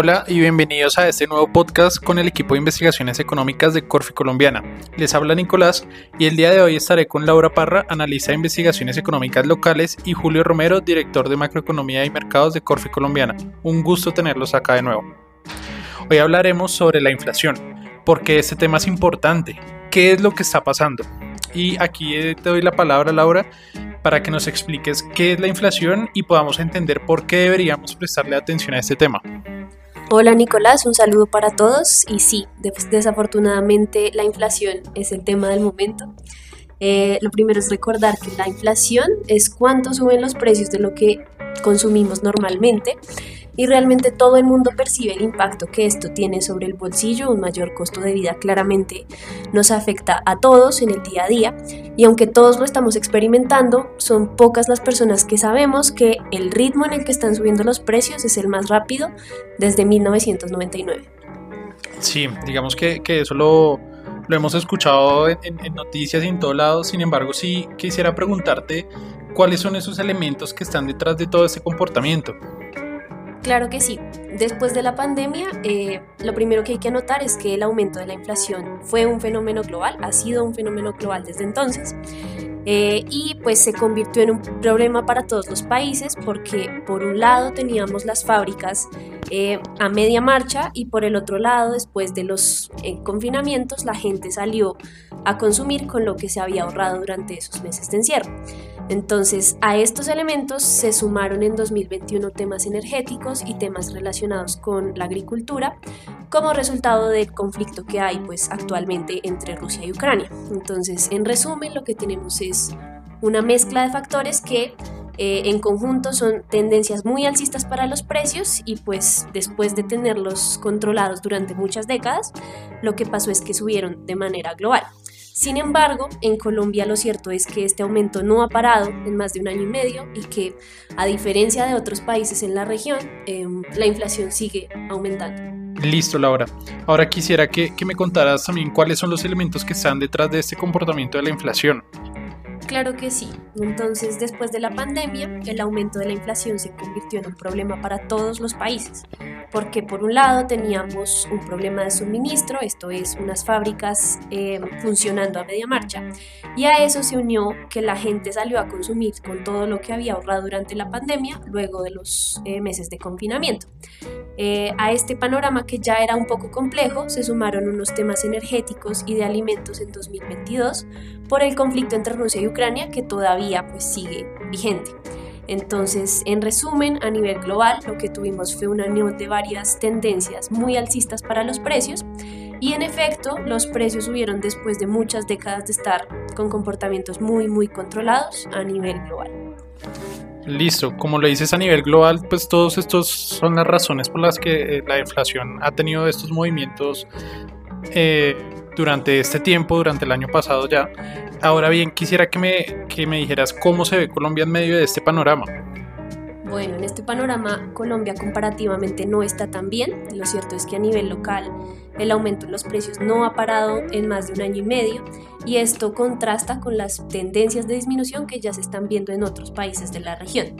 Hola y bienvenidos a este nuevo podcast con el equipo de investigaciones económicas de Corfi Colombiana. Les habla Nicolás y el día de hoy estaré con Laura Parra, analista de investigaciones económicas locales, y Julio Romero, director de macroeconomía y mercados de Corfi Colombiana. Un gusto tenerlos acá de nuevo. Hoy hablaremos sobre la inflación, porque este tema es importante. ¿Qué es lo que está pasando? Y aquí te doy la palabra, Laura, para que nos expliques qué es la inflación y podamos entender por qué deberíamos prestarle atención a este tema. Hola Nicolás, un saludo para todos. Y sí, desafortunadamente la inflación es el tema del momento. Lo primero es recordar que la inflación es cuánto suben los precios de lo que consumimos normalmente, y realmente todo el mundo percibe el impacto que esto tiene sobre el bolsillo. Un mayor costo de vida claramente nos afecta a todos en el día a día, y aunque todos lo estamos experimentando, son pocas las personas que sabemos que el ritmo en el que están subiendo los precios es el más rápido desde 1999. Sí, digamos que eso lo hemos escuchado en noticias y en todo lado. Sin embargo, sí quisiera preguntarte cuáles son esos elementos que están detrás de todo este comportamiento. Claro que sí. Después de la pandemia, lo primero que hay que anotar es que el aumento de la inflación fue un fenómeno global, ha sido un fenómeno global desde entonces, y pues se convirtió en un problema para todos los países, porque por un lado teníamos las fábricas a media marcha, y por el otro lado, después de los confinamientos, la gente salió a consumir con lo que se había ahorrado durante esos meses de encierro. Entonces, a estos elementos se sumaron en 2021 temas energéticos y temas relacionados con la agricultura, como resultado del conflicto que hay pues actualmente entre Rusia y Ucrania. Entonces, en resumen, lo que tenemos es una mezcla de factores que en conjunto son tendencias muy alcistas para los precios, y pues después de tenerlos controlados durante muchas décadas, lo que pasó es que subieron de manera global. Sin embargo, en Colombia lo cierto es que este aumento no ha parado en más de un año y medio, y que, a diferencia de otros países en la región, la inflación sigue aumentando. Listo, Laura. Ahora quisiera que me contaras también cuáles son los elementos que están detrás de este comportamiento de la inflación. Claro que sí. Entonces, después de la pandemia, el aumento de la inflación se convirtió en un problema para todos los países, porque por un lado teníamos un problema de suministro, esto es, unas fábricas funcionando a media marcha, y a eso se unió que la gente salió a consumir con todo lo que había ahorrado durante la pandemia, luego de los meses de confinamiento. A este panorama, que ya era un poco complejo, se sumaron unos temas energéticos y de alimentos en 2022 por el conflicto entre Rusia y Ucrania, que todavía pues sigue vigente. Entonces, en resumen, a nivel global, lo que tuvimos fue una unión de varias tendencias muy alcistas para los precios, y en efecto, los precios subieron después de muchas décadas de estar con comportamientos muy, muy controlados a nivel global. Listo, como lo dices, a nivel global, pues todos estos son las razones por las que la inflación ha tenido estos movimientos durante este tiempo, durante el año pasado ya. Ahora bien, quisiera que me dijeras cómo se ve Colombia en medio de este panorama. Bueno, en este panorama Colombia comparativamente no está tan bien. Lo cierto es que a nivel local el aumento en los precios no ha parado en más de un año y medio, y esto contrasta con las tendencias de disminución que ya se están viendo en otros países de la región.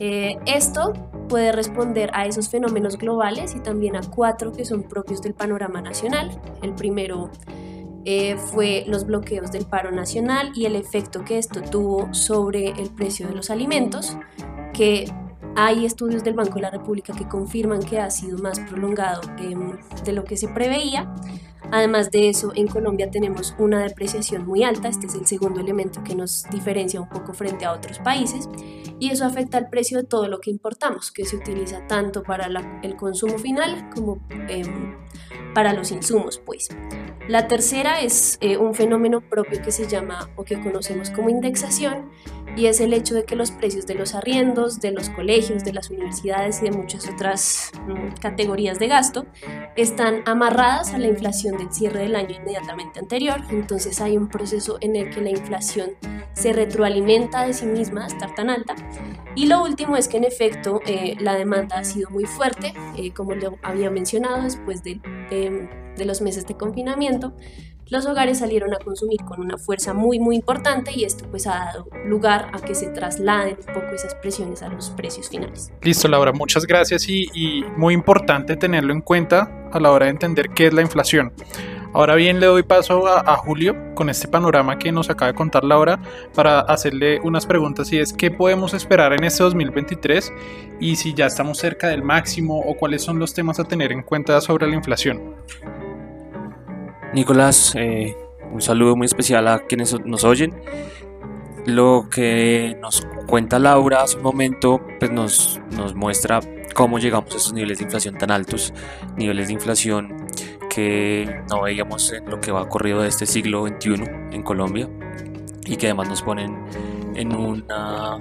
Esto puede responder a esos fenómenos globales y también a cuatro que son propios del panorama nacional. El primero fue los bloqueos del paro nacional y el efecto que esto tuvo sobre el precio de los alimentos, que hay estudios del Banco de la República que confirman que ha sido más prolongado de lo que se preveía. Además de eso, en Colombia tenemos una depreciación muy alta. Este es el segundo elemento que nos diferencia un poco frente a otros países, y eso afecta al precio de todo lo que importamos, que se utiliza tanto para el consumo final como para los insumos, pues. La tercera es un fenómeno propio que se llama, o que conocemos como, indexación, y es el hecho de que los precios de los arriendos, de los colegios, de las universidades y de muchas otras categorías de gasto están amarradas a la inflación del cierre del año inmediatamente anterior. Entonces hay un proceso en el que la inflación se retroalimenta de sí misma a estar tan alta. Y lo último es que en efecto la demanda ha sido muy fuerte, como lo había mencionado, después de los meses de confinamiento. los hogares salieron a consumir con una fuerza muy importante, y esto pues ha dado lugar a que se trasladen un poco esas presiones a los precios finales. Listo, Laura, muchas gracias y muy importante tenerlo en cuenta a la hora de entender qué es la inflación. Ahora bien, le doy paso a Julio con este panorama que nos acaba de contar Laura para hacerle unas preguntas, y es ¿qué podemos esperar en este 2023? Y si ya estamos cerca del máximo o cuáles son los temas a tener en cuenta sobre la inflación. Nicolás, un saludo muy especial a quienes nos oyen. Lo que nos cuenta Laura hace un momento pues nos muestra cómo llegamos a estos niveles de inflación tan altos, niveles de inflación que no veíamos en lo que va corrido de este siglo XXI en Colombia, y que además nos ponen en una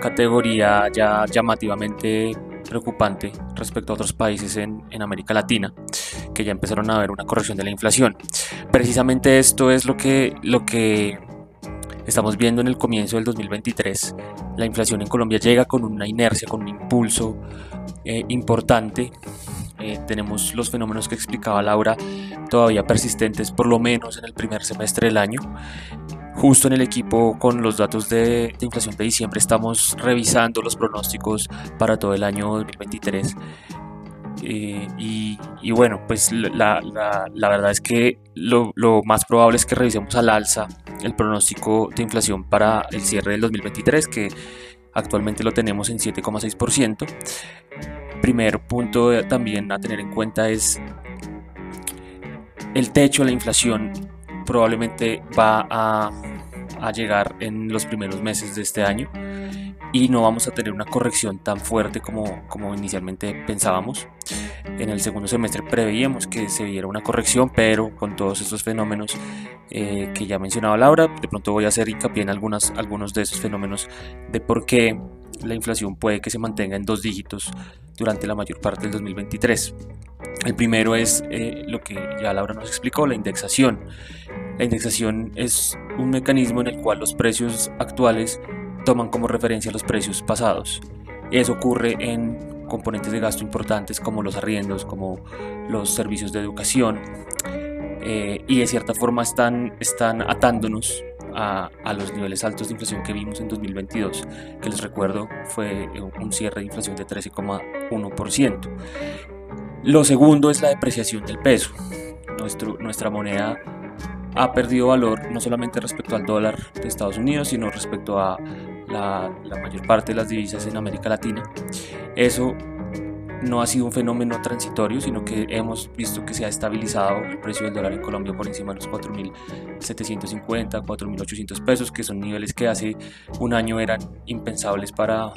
categoría ya llamativamente preocupante respecto a otros países en América Latina, que ya empezaron a ver una corrección de la inflación. Precisamente esto es lo que estamos viendo en el comienzo del 2023. La inflación en Colombia llega con una inercia, con un impulso importante. Tenemos los fenómenos que explicaba Laura todavía persistentes, por lo menos en el primer semestre del año. Justo en el equipo, con los datos de inflación de diciembre, estamos revisando los pronósticos para todo el año 2023. Y bueno, pues la verdad es que lo más probable es que revisemos al alza el pronóstico de inflación para el cierre del 2023, que actualmente lo tenemos en 7,6%. Primer punto también a tener en cuenta es el techo de la inflación. Probablemente va a llegar en los primeros meses de este año y no vamos a tener una corrección tan fuerte como inicialmente pensábamos. En el segundo semestre preveíamos que se viera una corrección, pero con todos estos fenómenos que ya mencionaba Laura, de pronto voy a hacer hincapié en algunos de esos fenómenos de por qué la inflación puede que se mantenga en dos dígitos durante la mayor parte del 2023. El primero es lo que ya Laura nos explicó, la indexación. La indexación es un mecanismo en el cual los precios actuales toman como referencia los precios pasados. Eso ocurre en componentes de gasto importantes como los arriendos, como los servicios de educación, y de cierta forma están atándonos a los niveles altos de inflación que vimos en 2022, que les recuerdo fue un cierre de inflación de 13,1%. Lo segundo es la depreciación del peso. Nuestra moneda ha perdido valor no solamente respecto al dólar de Estados Unidos, sino respecto a la mayor parte de las divisas en América Latina. Eso no ha sido un fenómeno transitorio, sino que hemos visto que se ha estabilizado el precio del dólar en Colombia por encima de los 4.750, 4.800 pesos, que son niveles que hace un año eran impensables para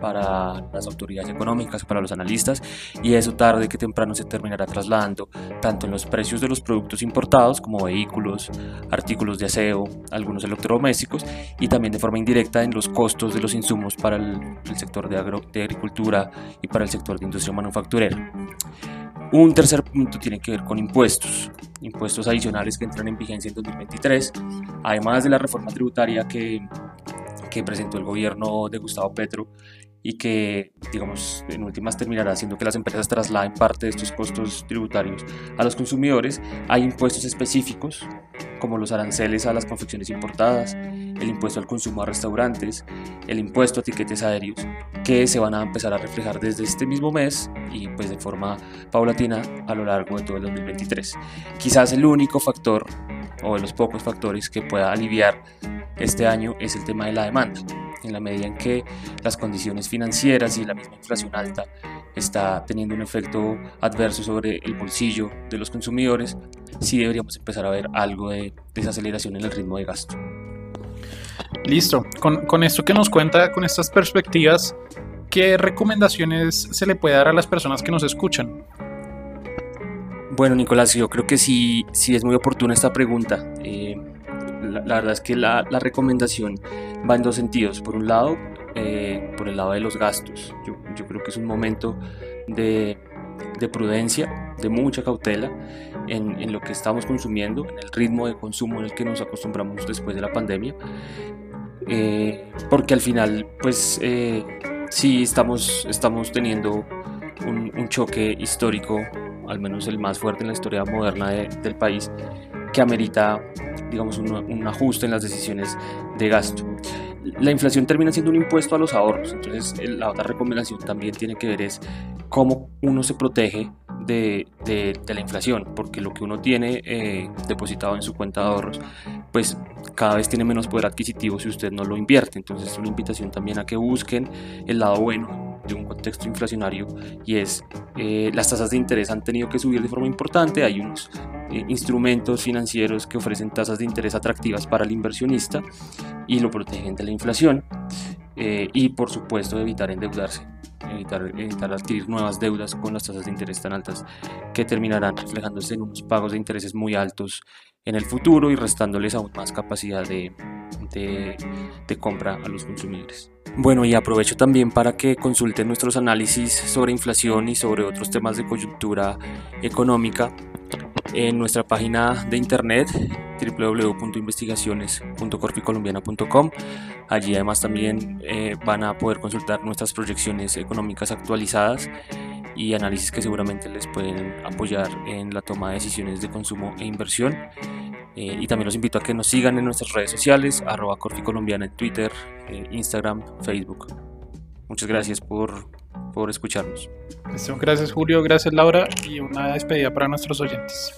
las autoridades económicas, para los analistas, y eso tarde que temprano se terminará trasladando tanto en los precios de los productos importados como vehículos, artículos de aseo, algunos electrodomésticos, y también de forma indirecta en los costos de los insumos para el sector de agricultura y para el sector de industria manufacturera. Un tercer punto tiene que ver con impuestos adicionales que entran en vigencia en 2023, además de la reforma tributaria que presentó el gobierno de Gustavo Petro, y que, digamos, en últimas terminará haciendo que las empresas trasladen parte de estos costos tributarios a los consumidores. Hay impuestos específicos, como los aranceles a las confecciones importadas, el impuesto al consumo a restaurantes, el impuesto a tiquetes aéreos, que se van a empezar a reflejar desde este mismo mes y pues de forma paulatina a lo largo de todo el 2023. Quizás el único factor, o de los pocos factores, que pueda aliviar este año es el tema de la demanda. En la medida en que las condiciones financieras y la misma inflación alta está teniendo un efecto adverso sobre el bolsillo de los consumidores, sí deberíamos empezar a ver algo de desaceleración en el ritmo de gasto. Listo, con esto que nos cuenta, con estas perspectivas, ¿qué recomendaciones se le puede dar a las personas que nos escuchan? Bueno, Nicolás, yo creo que sí es muy oportuna esta pregunta. La verdad es que la recomendación va en dos sentidos. Por un lado, por el lado de los gastos. Yo creo que es un momento de prudencia, de mucha cautela en lo que estamos consumiendo, en el ritmo de consumo en el que nos acostumbramos después de la pandemia. Porque al final, pues sí estamos teniendo un choque histórico, al menos el más fuerte en la historia moderna del país, que amerita, digamos, un ajuste en las decisiones de gasto. La inflación termina siendo un impuesto a los ahorros, entonces la otra recomendación también tiene que ver es cómo uno se protege de la inflación, porque lo que uno tiene depositado en su cuenta de ahorros, pues cada vez tiene menos poder adquisitivo si usted no lo invierte. Entonces es una invitación también a que busquen el lado bueno de un contexto inflacionario, y es las tasas de interés han tenido que subir de forma importante. Hay unos instrumentos financieros que ofrecen tasas de interés atractivas para el inversionista y lo protegen de la inflación, y por supuesto evitar endeudarse, evitar adquirir nuevas deudas con las tasas de interés tan altas, que terminarán reflejándose en unos pagos de intereses muy altos en el futuro y restándoles aún más capacidad de compra a los consumidores. Bueno, y aprovecho también para que consulten nuestros análisis sobre inflación y sobre otros temas de coyuntura económica en nuestra página de internet www.investigaciones.corficolombiana.com. Allí además también van a poder consultar nuestras proyecciones económicas actualizadas y análisis que seguramente les pueden apoyar en la toma de decisiones de consumo e inversión. Y también los invito a que nos sigan en nuestras redes sociales, @Corfi Colombiana en Twitter, Instagram, Facebook. Muchas gracias por escucharnos. Gracias Julio, gracias Laura, y una despedida para nuestros oyentes.